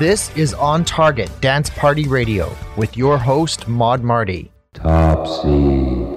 This is On Target Dance Party Radio with your host, Mod Marty. Topsy.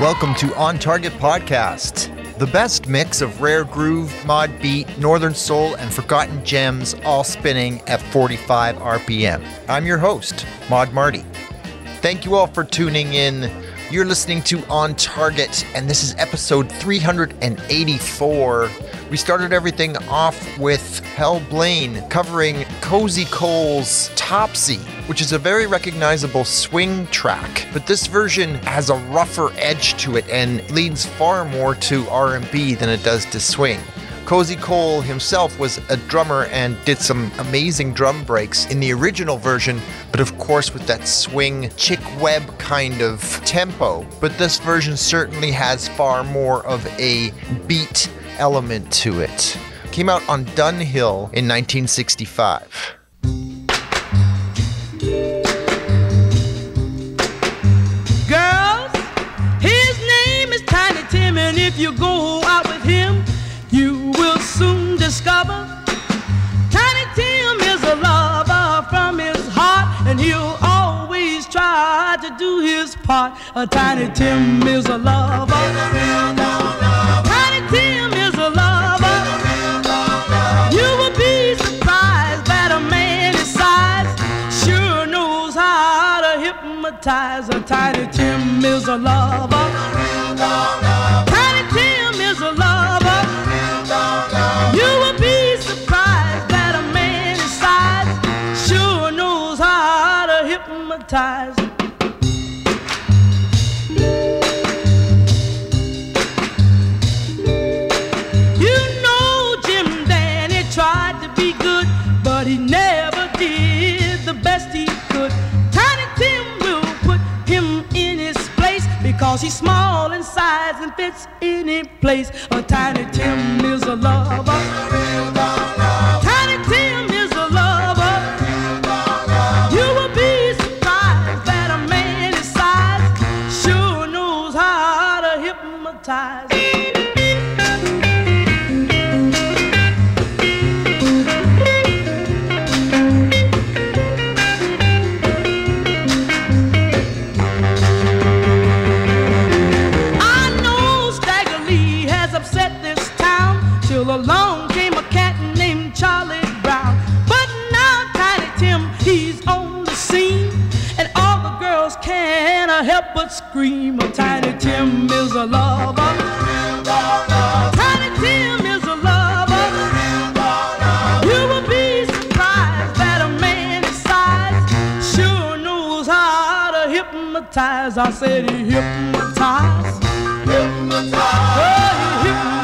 Welcome to On Target Podcast, the best mix of rare groove, mod beat, northern soul, and forgotten gems, all spinning at 45 RPM. I'm your host, Mod Marty. Thank you all for tuning in. You're listening to On Target, and this is episode 384. We started everything off with Hal Blaine covering Cozy Cole's Topsy, which is a very recognizable swing track, but this version has a rougher edge to it and leans far more to R&B than it does to swing. Cozy Cole himself was a drummer and did some amazing drum breaks in the original version, but of course with that swing chick web kind of tempo. But this version certainly has far more of a beat element to it. Came out on Dunhill in 1965. Girls, his name is Tiny Tim, and if you go out with him, you will soon discover Tiny Tim is a lover from his heart, and he'll always try to do his part. A Tiny Tim is a lover. Tiny Tim is a lover. You will be surprised that a man his size sure knows how to hypnotize. A Tiny Tim is a lover. Ties. You know Jim and Danny tried to be good, but he never did the best he could. Tiny Tim will put him in his place because he's small in size and fits any place. A Tiny Tim is a lover. cannot help but scream. A Tiny Tim is a lover. Tiny Tim is a lover. You will be surprised that a man his size sure knows how to hypnotize. I said he hypnotized. Hypnotized. Oh, he hypnotized.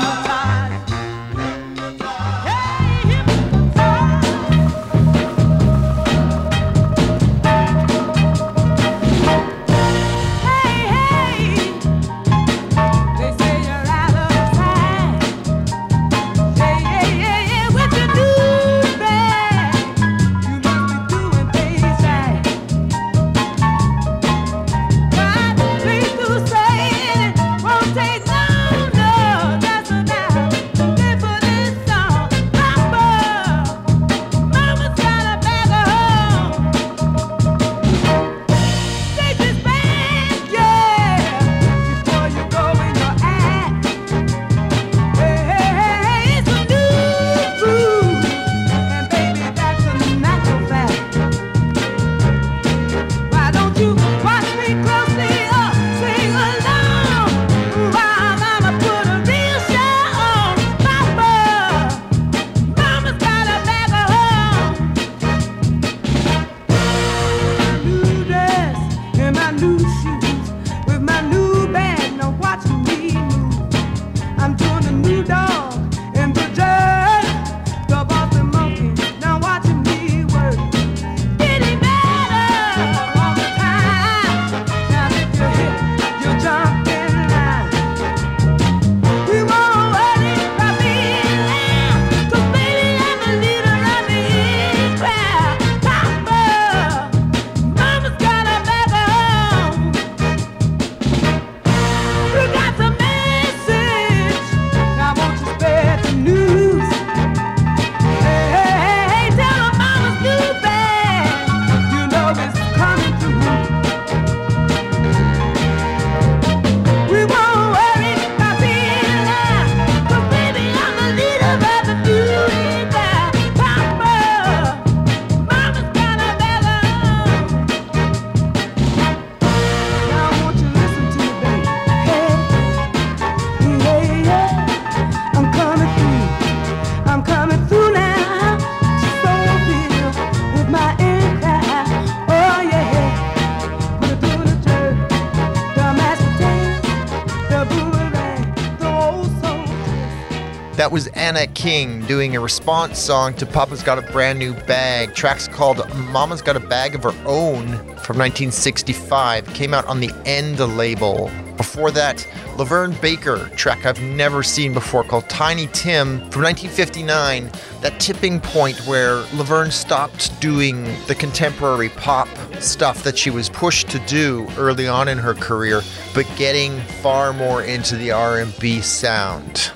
That was Anna King doing a response song to Papa's Got a Brand New Bag. Track's called Mama's Got a Bag of Her Own from 1965. Came out on the End label. Before that, LaVern Baker, track I've never seen before, called Tiny Tim from 1959. That tipping point where LaVern stopped doing the contemporary pop stuff that she was pushed to do early on in her career, but getting far more into the R&B sound.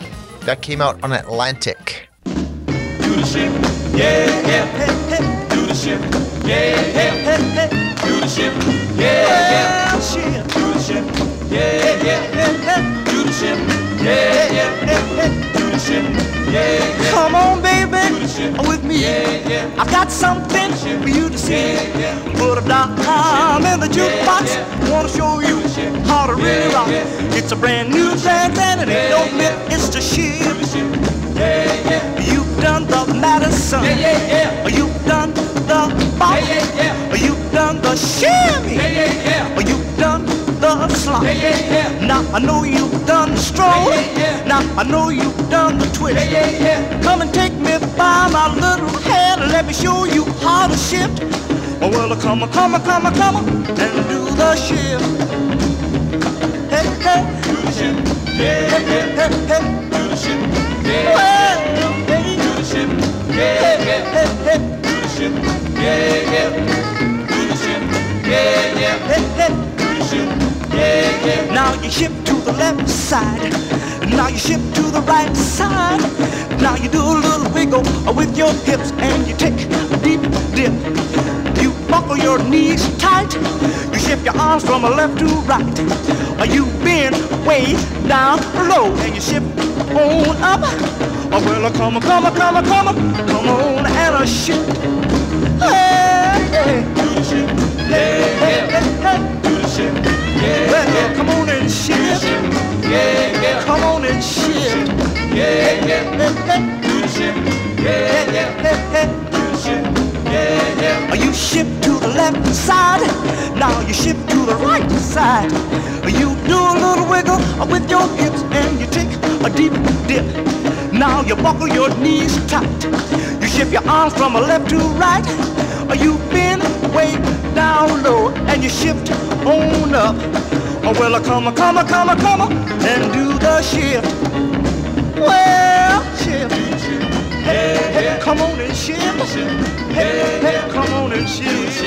That came out on Atlantic. Do the ship, yeah, yeah. Do the ship, yeah, yeah. Do the ship, yeah, yeah. Do the ship, yeah, yeah. Do the ship, yeah, yeah. Do the ship, yeah, yeah. Come on, baby, with me. I've got something for you to see. Put a dime in the jukebox. Wanna show you how to really rock. It's a brand new dance and it don't miss. It's the shit. You've done the Madison. You've done the bop. You've done the shimmy. You've done the slop. Now I know you've done the stroll. Now I know you've done the twist. Come and take me by my little hand and let me show you how to shift. Oh well, come on, come on, come on, come on, and do the shift. Now you shift to the left side. Now you shift to the right side. Now you do a little wiggle with your hips and you take a deep dip. Buckle your knees tight. You shift your arms from left to right. You bend way down low and you shift on up. Oh well, come on, come on, come on, come on, come on and a shift. Hey, hey, do the shift. Hey, hey, hey, do the shift. yeah. Come on and ship, yeah, yeah. Come on and ship, yeah, yeah. You ship, yeah, yeah. You ship, yeah, yeah. You ship to the left side, now you ship to the right side. You do a little wiggle with your hips and you take a deep dip. Now you buckle your knees tight. You shift your arms from left to right. You bend way down low and you shift on up. Oh, well, come and do the shift. Well, shift. Hey, hey, come on and shift. Hey, hey, come on and shift.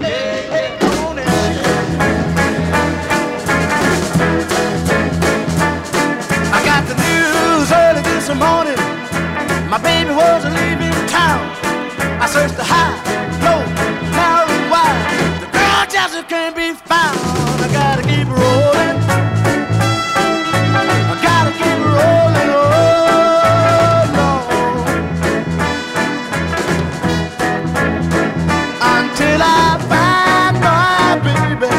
Hey, hey, come on and shift. Early this morning, my baby was leaving town. I searched the high, low, narrow, and wide. The girl just can't be found. I gotta keep rolling. I gotta keep rolling, oh no, until I find my baby.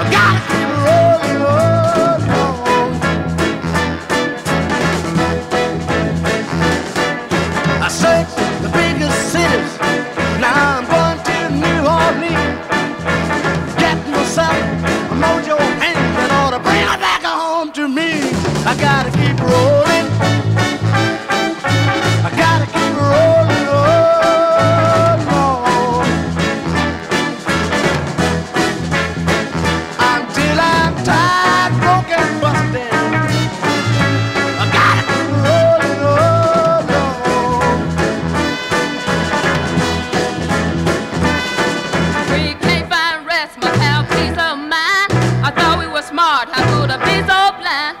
I gotta keep rolling. I gotta keep rolling, oh, no. Until I'm tired, broken, busted. I gotta keep rolling, oh, no. We can't find rest, must have peace of mind. I thought we were smart, how could I be so blind?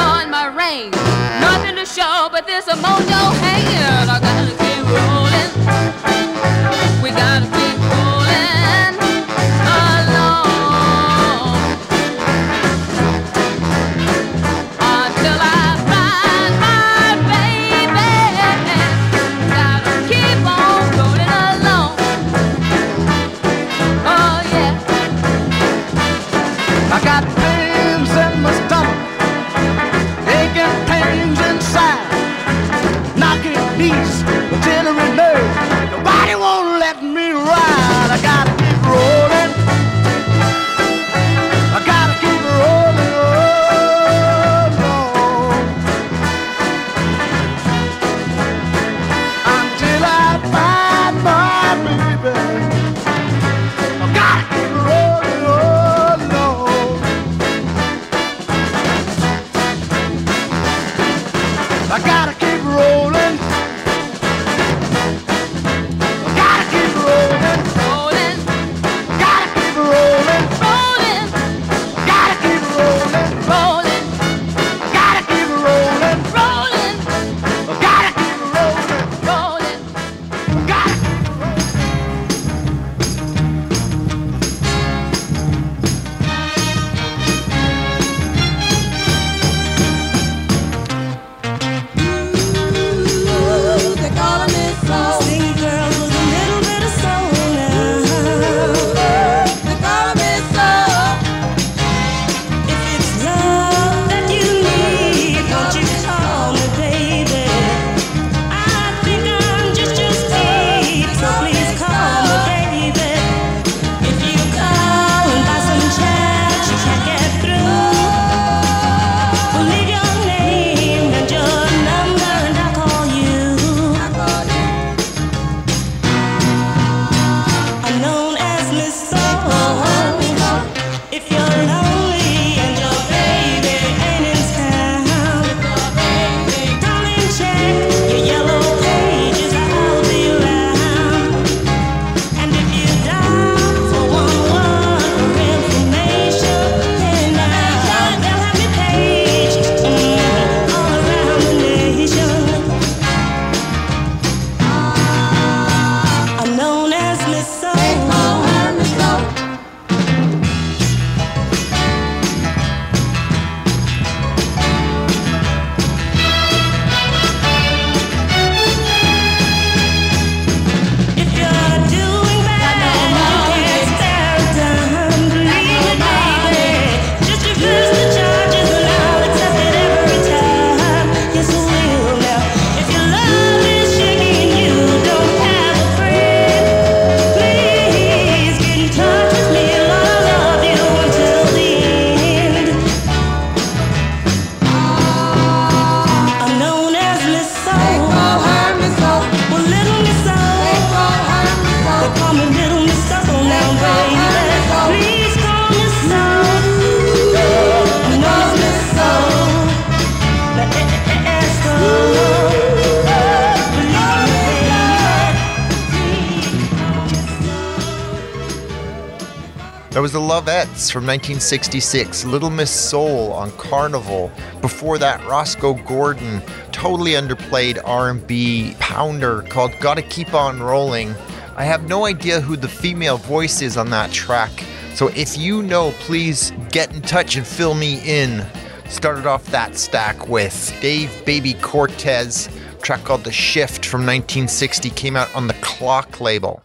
On my range, nothing to show but this mojo hand. I gotta keep rolling. We gotta keep rolling along until I find my baby. Gotta keep on rolling along. Oh yeah, I got dreams in my stomach. Knees, the general nerve, nobody won't let me ride. I gotta keep rolling. I gotta keep rolling, oh, no. Until I find my baby. I gotta keep rolling, oh, no. I gotta keep rolling. was the Lovettes from 1966, Little Miss Soul on Carnival. Before that, Roscoe Gordon, totally underplayed R&B pounder called Gotta Keep On Rolling. I have no idea who the female voice is on that track, so if you know, please get in touch and fill me in. Started off that stack with Dave "Baby" Cortez, a track called The Shift from 1960, came out on the Clock label.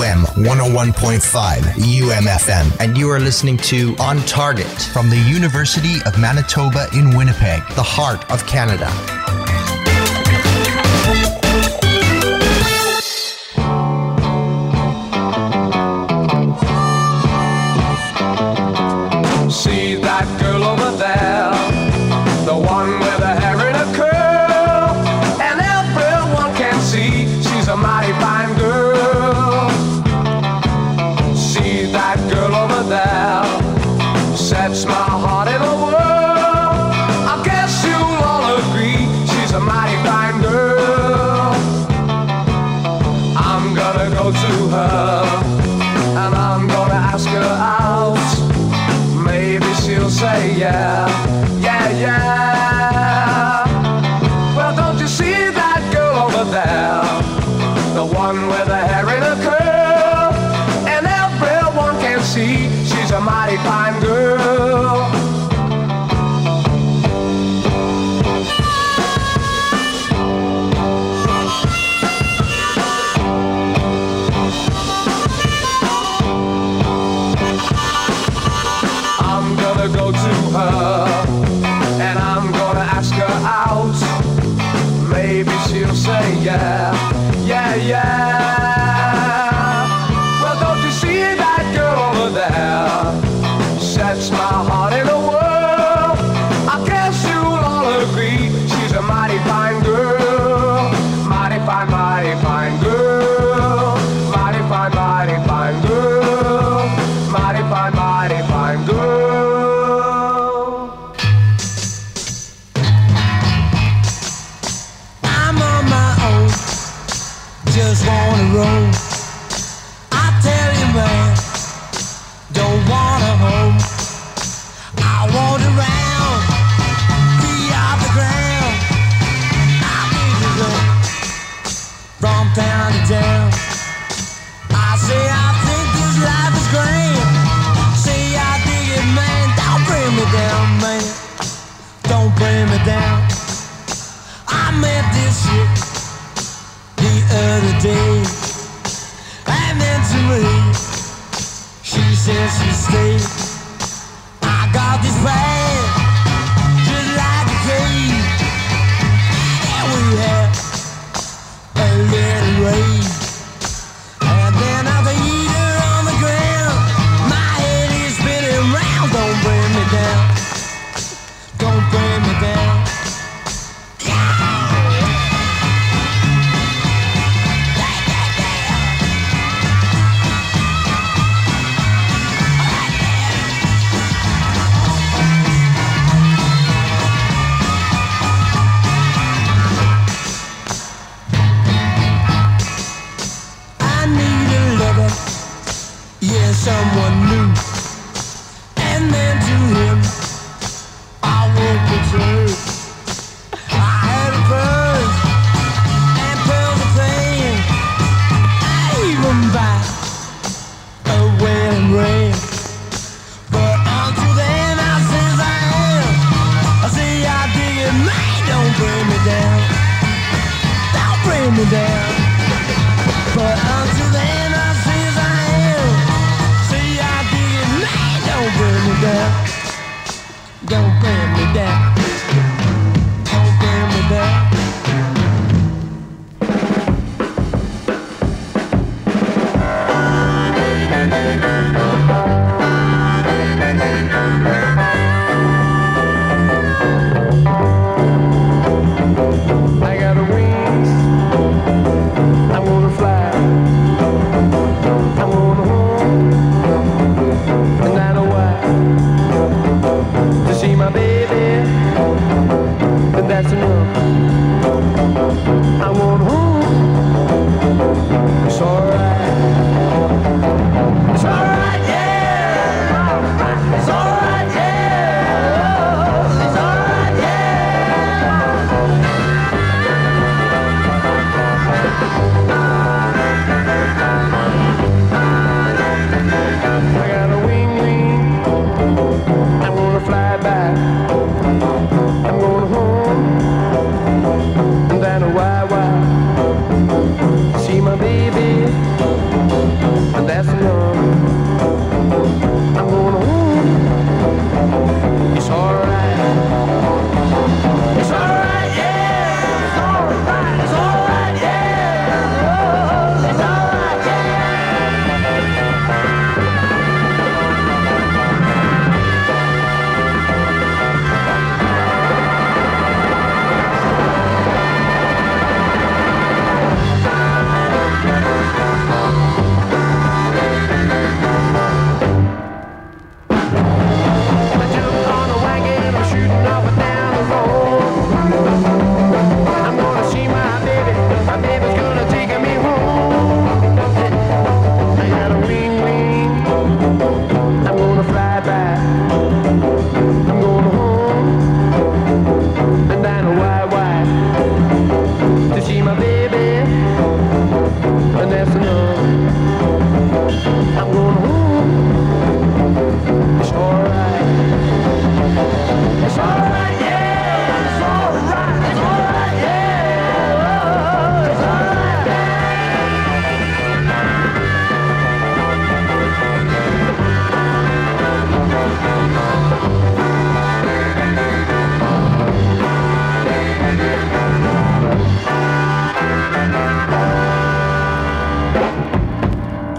UM 101.5 UMFM, and you are listening to On Target from the University of Manitoba in Winnipeg, the heart of Canada. See that girl over there, the one with the hair in a curl, and everyone can see she's a mighty fine girl. Sets my heart in a whirl. I guess you all agree she's a mighty fine girl. I'm gonna go to her and I'm gonna ask her out. Maybe she'll say yeah, yeah, yeah. Well, don't you see that girl over there, the one with the hair in a curl, and everyone can see she's a mighty fine girl. I'm gonna go to her and I'm gonna ask her out. Maybe she'll say yeah, yeah, yeah. Sets my heart in a whirl. I guess you'll all agree she's a mighty fine girl. Mighty fine, mighty fine girl. Mighty fine, mighty fine girl. Mighty fine, mighty fine girl. I'm on my own, just wanna roll. I tell you, man, don't wanna home. I walked around the ground. pounded down. I say I think this life is grand. Say I dig it, man. Don't bring me down, man. Don't bring me down. I met this shit the other day, and then to me she says she stayed. I got this bag just like a cave, and we had a little rage. And then I laid her on the ground, my head is spinning round. Don't bring me down. Don't bring me down. Someone new, and then to him I won't return. I had a purse and pearls of pain. I even buy a wedding ring. But until then, I says I am. I say I dig it, man. Don't bring me down. Don't bring me down. But until then. Don't bring me down. Don't bring me down. Don't bring me down. I got a wings. I wanna fly. I wanna home. And I don't to see my baby, but that's enough. I want home. It's alright. It's alright, yeah. It's alright, yeah. It's alright, yeah. I got a wing. I wanna fly back. I'm going home. I'm down to Wawa. See my baby, and that's enough. I'm going home. It's alright. It's alright, yeah. It's alright. It's alright.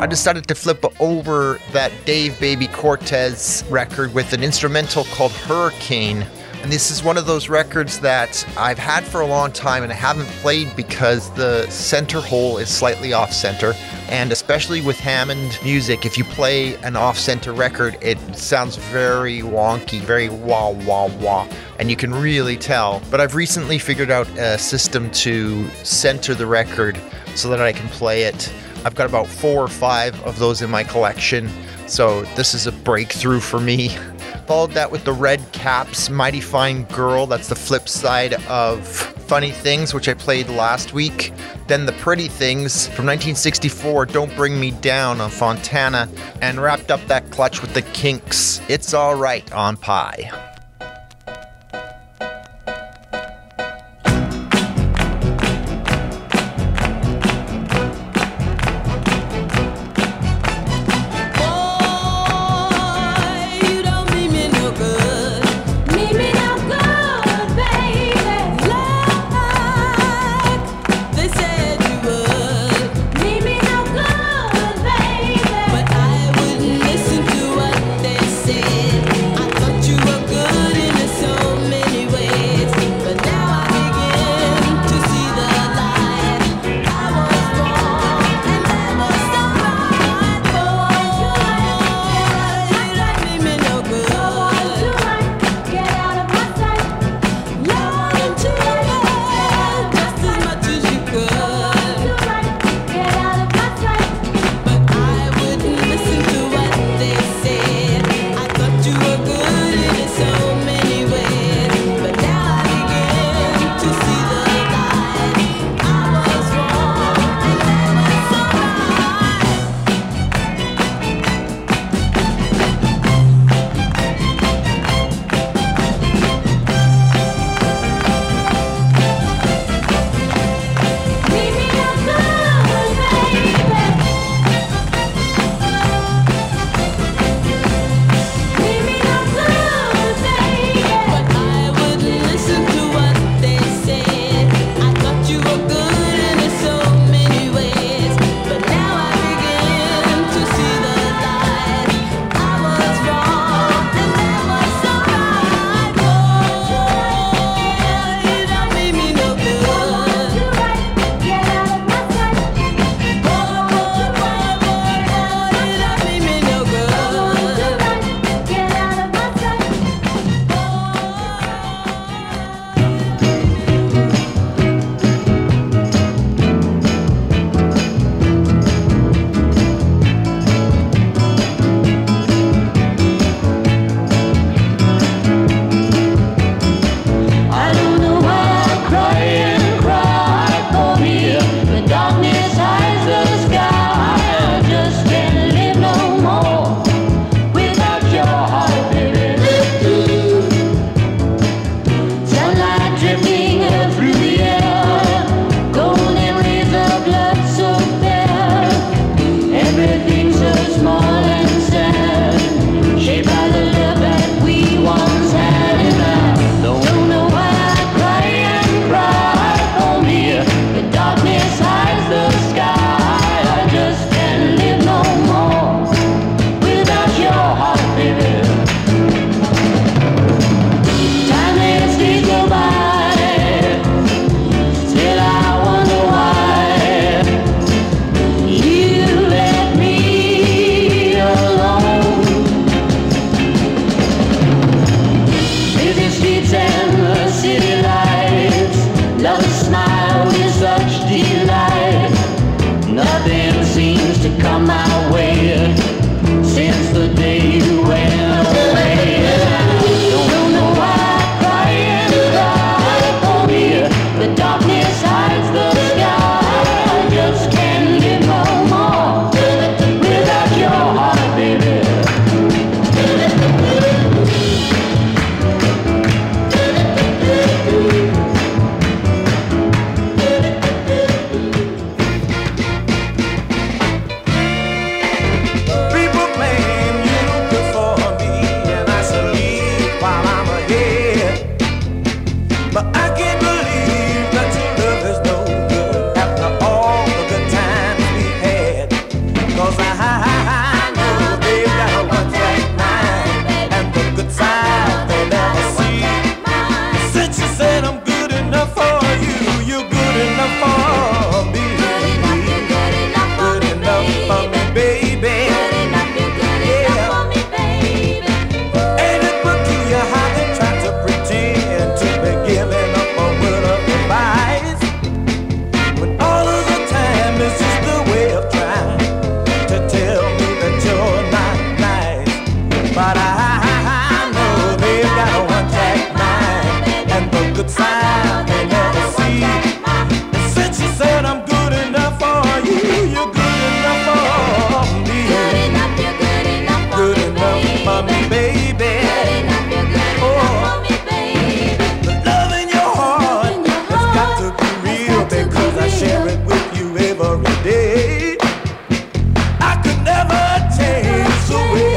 Decided to flip over that Dave "Baby" Cortez record with an instrumental called Hurricane. And this is one of those records that I've had for a long time and I haven't played because the center hole is slightly off center. And especially with Hammond music, if you play an off center record, it sounds very wonky, very wah, wah, wah. And you can really tell. But I've recently figured out a system to center the record so that I can play it. I've got about 4 or 5 of those in my collection, so this is a breakthrough for me. Followed that with the Redcaps' Mighty Fine Girl. That's the flip side of Funny Things, which I played last week. Then The Pretty Things from 1964, Don't Bring Me Down on Fontana. And wrapped up that clutch with The Kinks, It's All Right on Pye.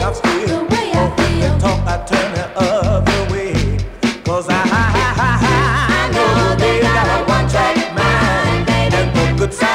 I feel, the way I feel. They talk, I turn the other way. 'Cause I know they got a one-track mind, baby. And the good side I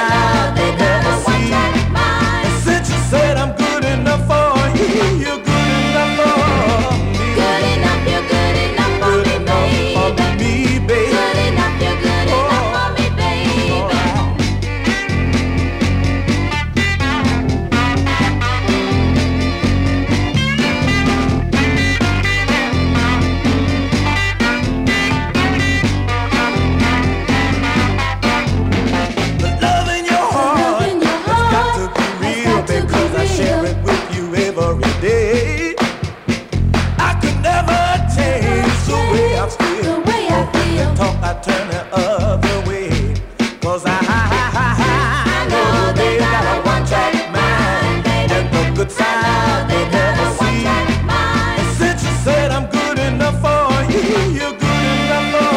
know they got a one-track mind. And since you said I'm good enough for you, you're good enough for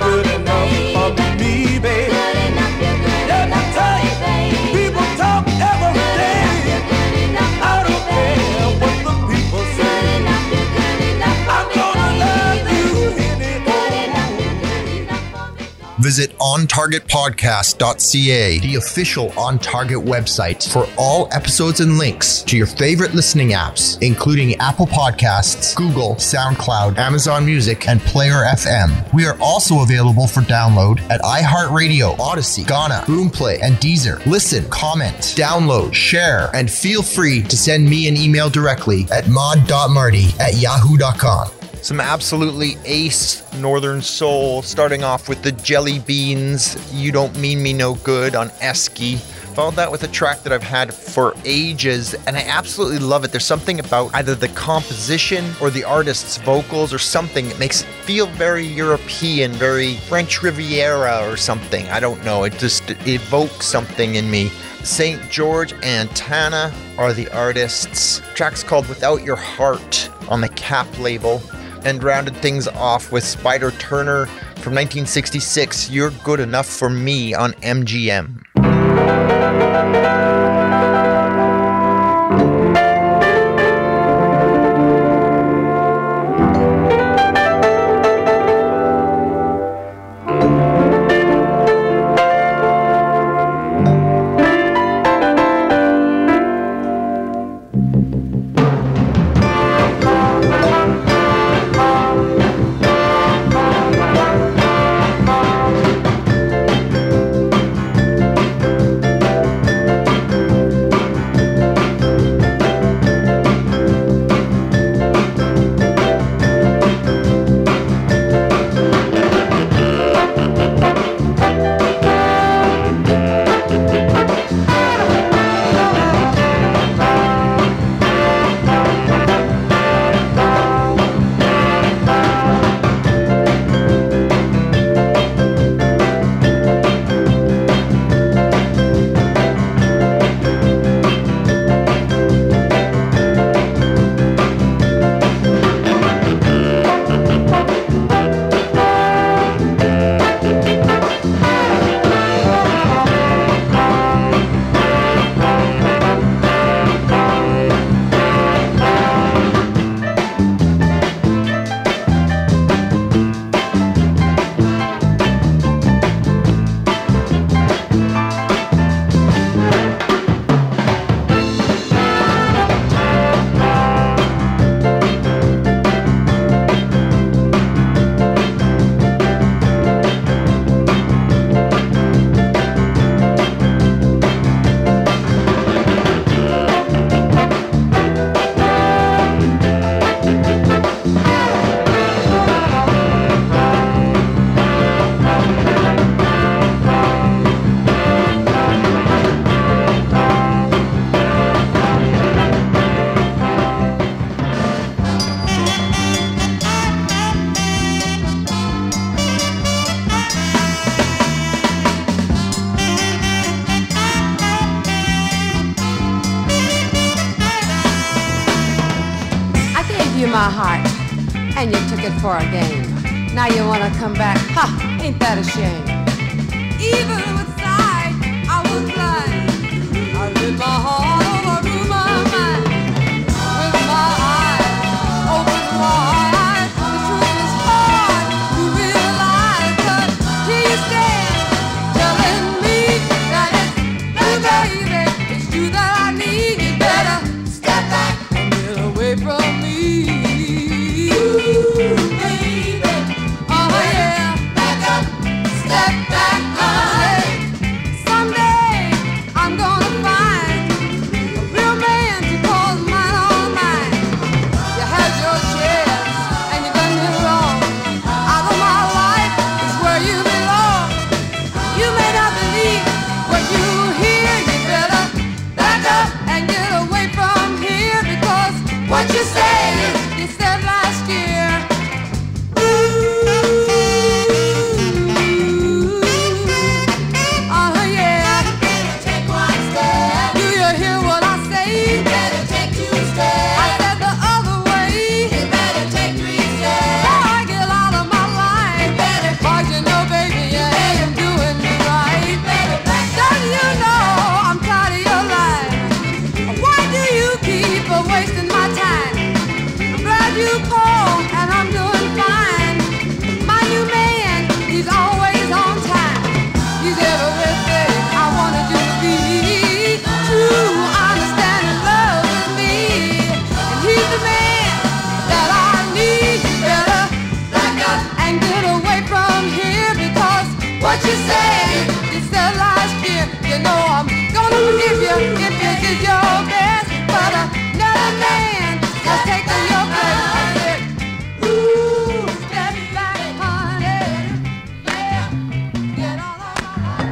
me. Good enough, you're good enough for me, baby. Good enough, you're good enough for me, baby. Visit OnTargetPodcast.ca, the official On Target website for all episodes and links to your favorite listening apps, including Apple Podcasts, Google, SoundCloud, Amazon Music, and Player FM. We are also available for download at iHeartRadio, Odyssey, Ghana, Boomplay, and Deezer. Listen, comment, download, share, and feel free to send me an email directly at mod.marty@yahoo.com. Some absolutely ace Northern soul, starting off with the Jelly Beans, You Don't Mean Me No Good on Eskee. Followed that with a track that I've had for ages, and I absolutely love it. There's something about either the composition or the artist's vocals or something that makes it feel very European, very French Riviera or something. I don't know. It just evokes something in me. St. George and Tana are the artists. The track's called Without Your Heart on the Kapp label. And rounded things off with Spyder Turner from 1966, You're Good Enough for Me on MGM. For a game. Now you wanna come back? Ha! Ain't that a shame? Even with side, I was blind. I live my heart over rumor. You know I'm gonna forgive you if you did your best, but another man has taken your place. I said, ooh, step back, honey. Yeah, get all of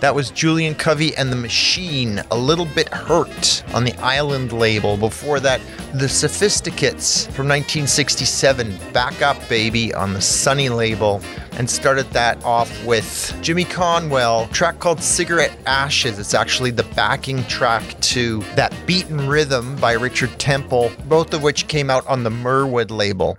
That was Julian Covey and the Machine, A Little Bit Hurt, on the Island label. Before that, the Sophisticates from 1967, Back Up Baby, on the Sunny label. And started that off with Jimmy Conwell, a track called Cigarette Ashes. It's actually the backing track to that Beaten Rhythm by Richard Temple, both of which came out on the Mirwood label.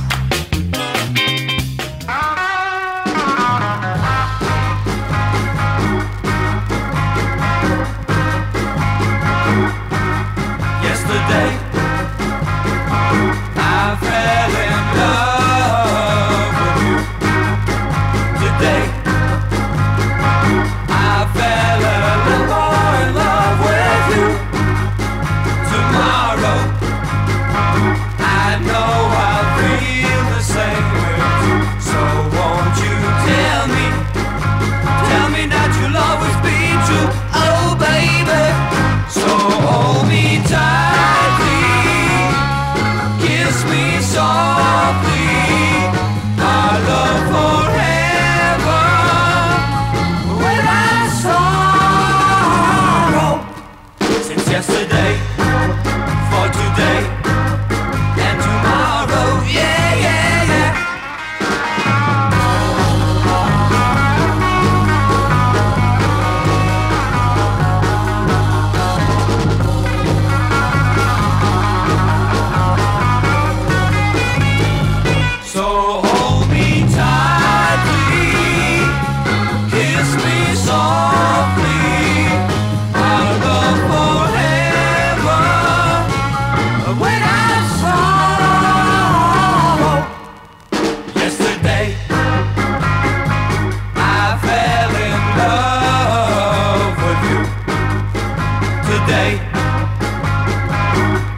day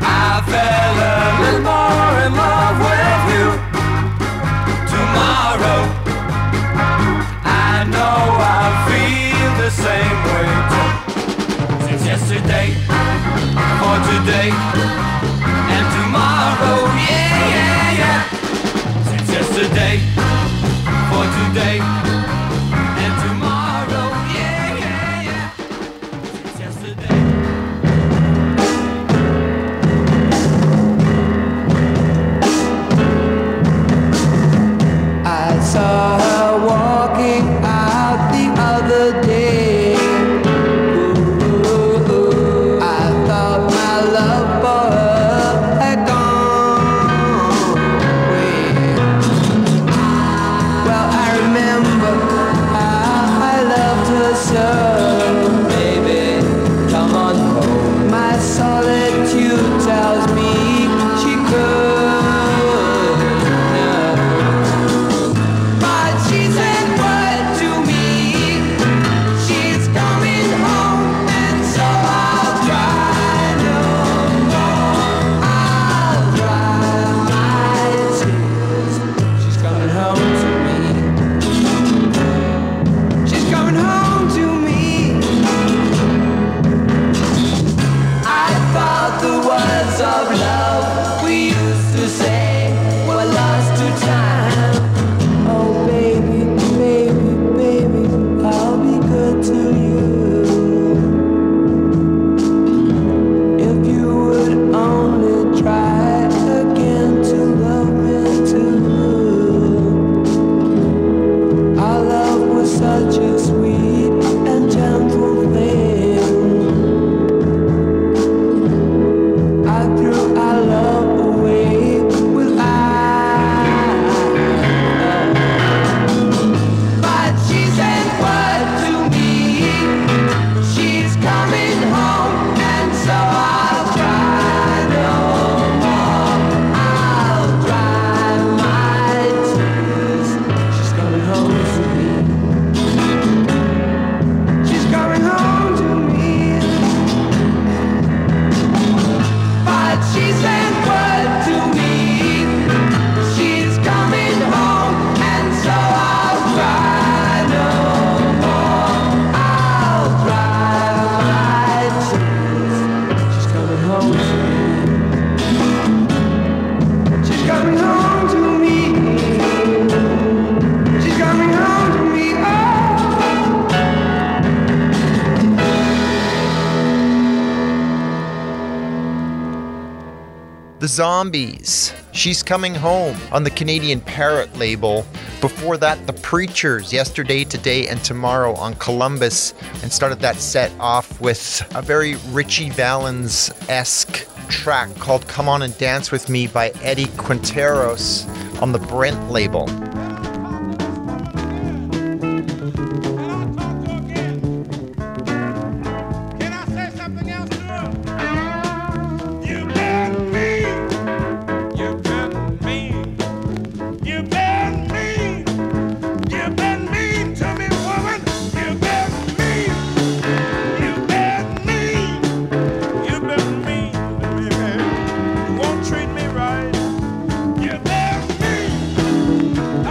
I fell a little more in love with you. Tomorrow I know I feel the same way too. Since yesterday, for today, and tomorrow, yeah, yeah, yeah. Since yesterday, for today, and tomorrow, yeah, yeah, yeah. Since yesterday. I saw her walking out the other day. Ooh, ooh, ooh. I thought my love for her had gone away. Well, I remember how I loved her so. Baby, come on home. My solitude tells me she could not. But she sent word to me, she's coming home, and so I'll try no more. I'll dry my tears. She's coming home to me. She's coming home to me. I thought the words of love we used to say were lost to time. Oh baby, baby, baby, I'll be good to you. If you would only try again to love me too. Our love was such a sweet and gentle thing. I threw our love away with but she sent word to me, she's coming home, and so I'll try no more. I'll dry my tears. She's coming home to me. She's coming home to me. But she sent word to me, she's coming home, and so I'll cry no more. I'll dry my tears. She's coming home to me. She's coming home to me. She's coming home to me. Oh. The Zombies, She's Coming Home on the Canadian Parrot label. Before that, The Preachers, Yesterday, Today, and Tomorrow on Columbus, and started that set off with a very Richie Valens-esque track called Come On and Dance With Me by Eddie Quinteros on the Brent label. Can I say something else to her? You've been mean. You've been mean. You've been mean. You've been mean to me, woman. You've been mean. You've been mean. You've been mean to me, baby. You won't treat me right. You've been mean. I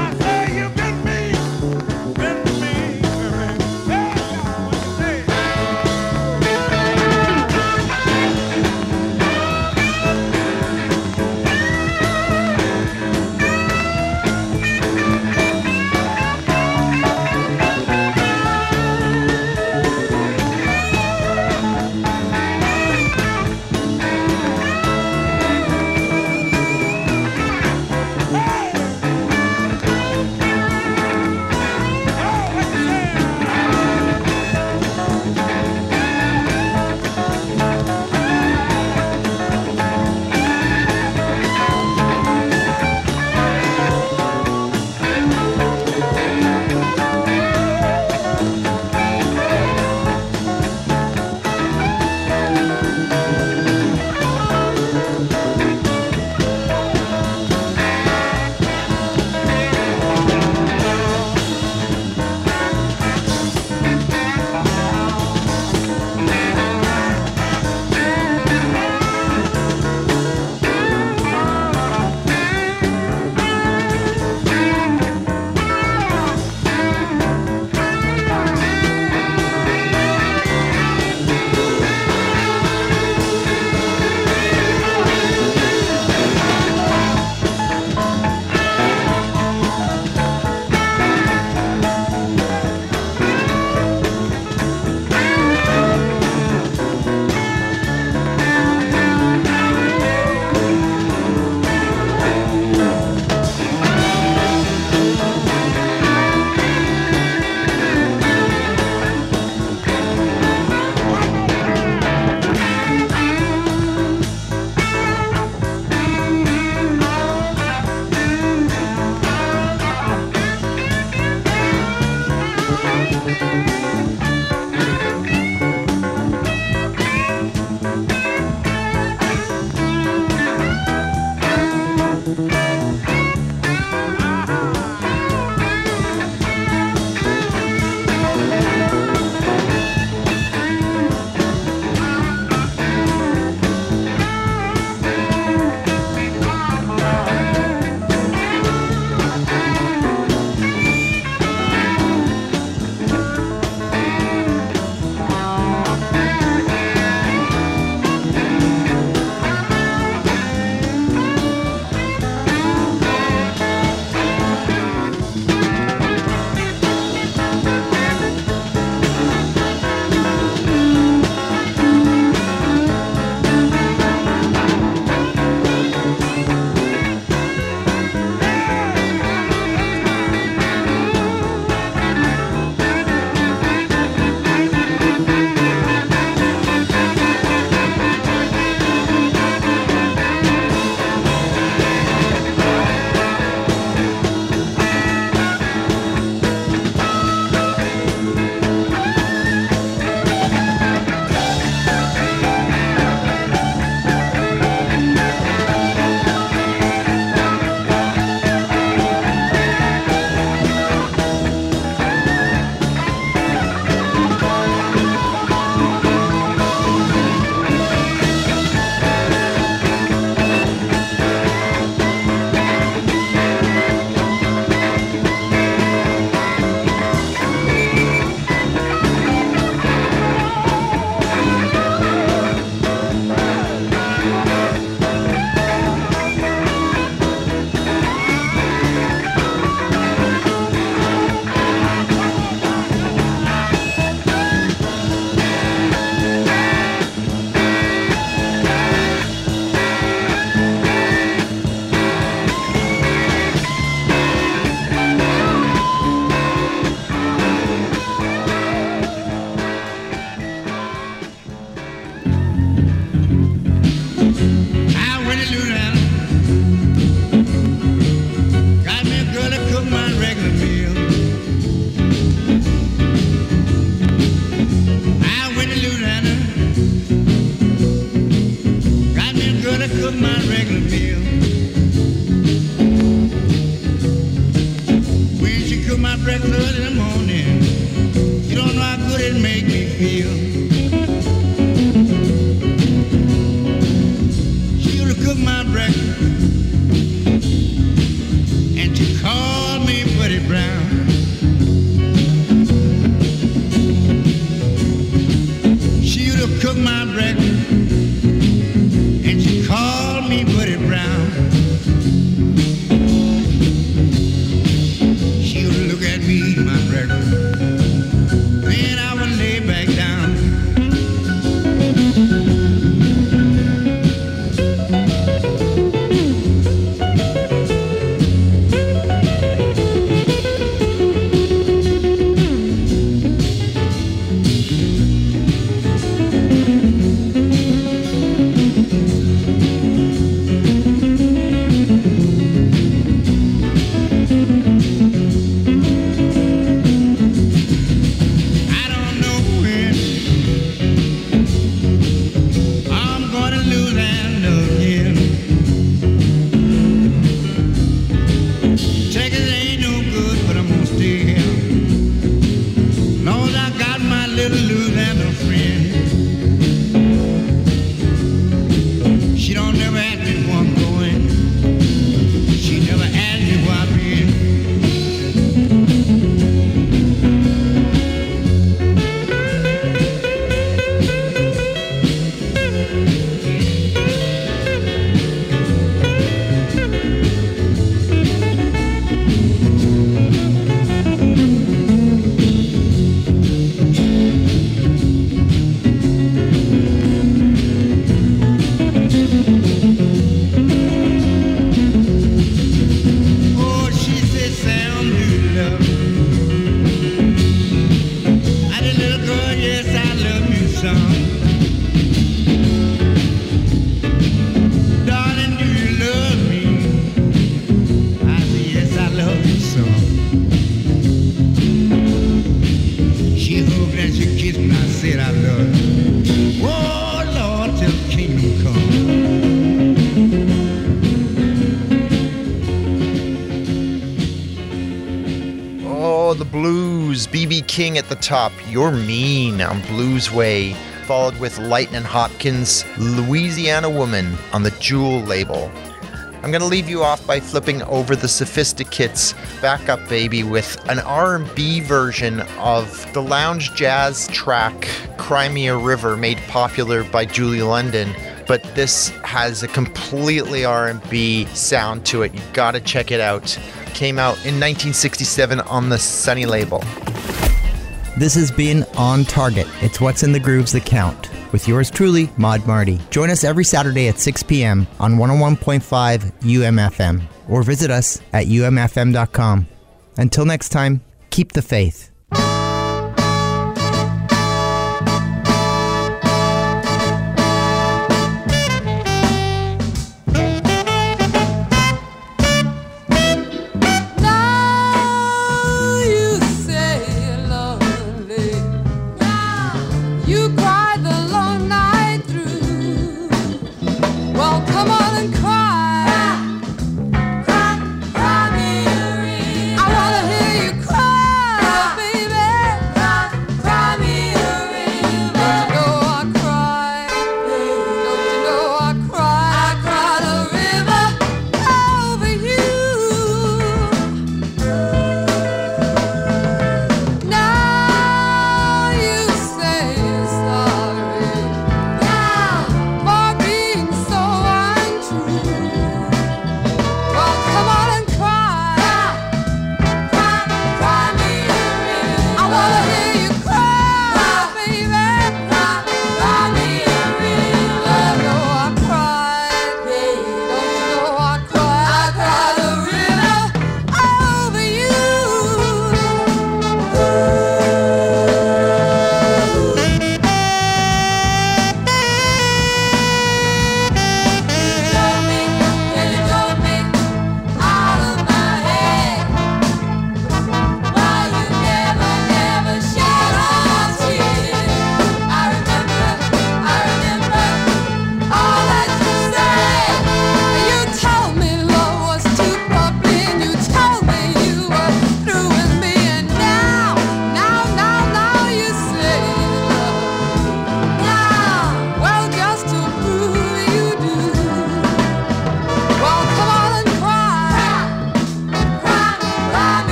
took my breath, and she called me Buddy Brown. She would look at me eat my breakfast, then I would lay back down. King at the top, You're Mean on Blues Way, followed with Lightnin' Hopkins, Louisiana Woman on the Jewel label. I'm going to leave you off by flipping over the Sophisticates' Back Up Baby with an R&B version of the lounge jazz track Cry Me a River, made popular by Julie London, but this has a completely R&B sound to it. You've got to check it out. Came out in 1967 on the Sunny label. This has been On Target. It's what's in the grooves that count. With yours truly, Mod Marty. Join us every Saturday at 6 p.m. on 101.5 UMFM or visit us at umfm.com. Until next time, keep the faith.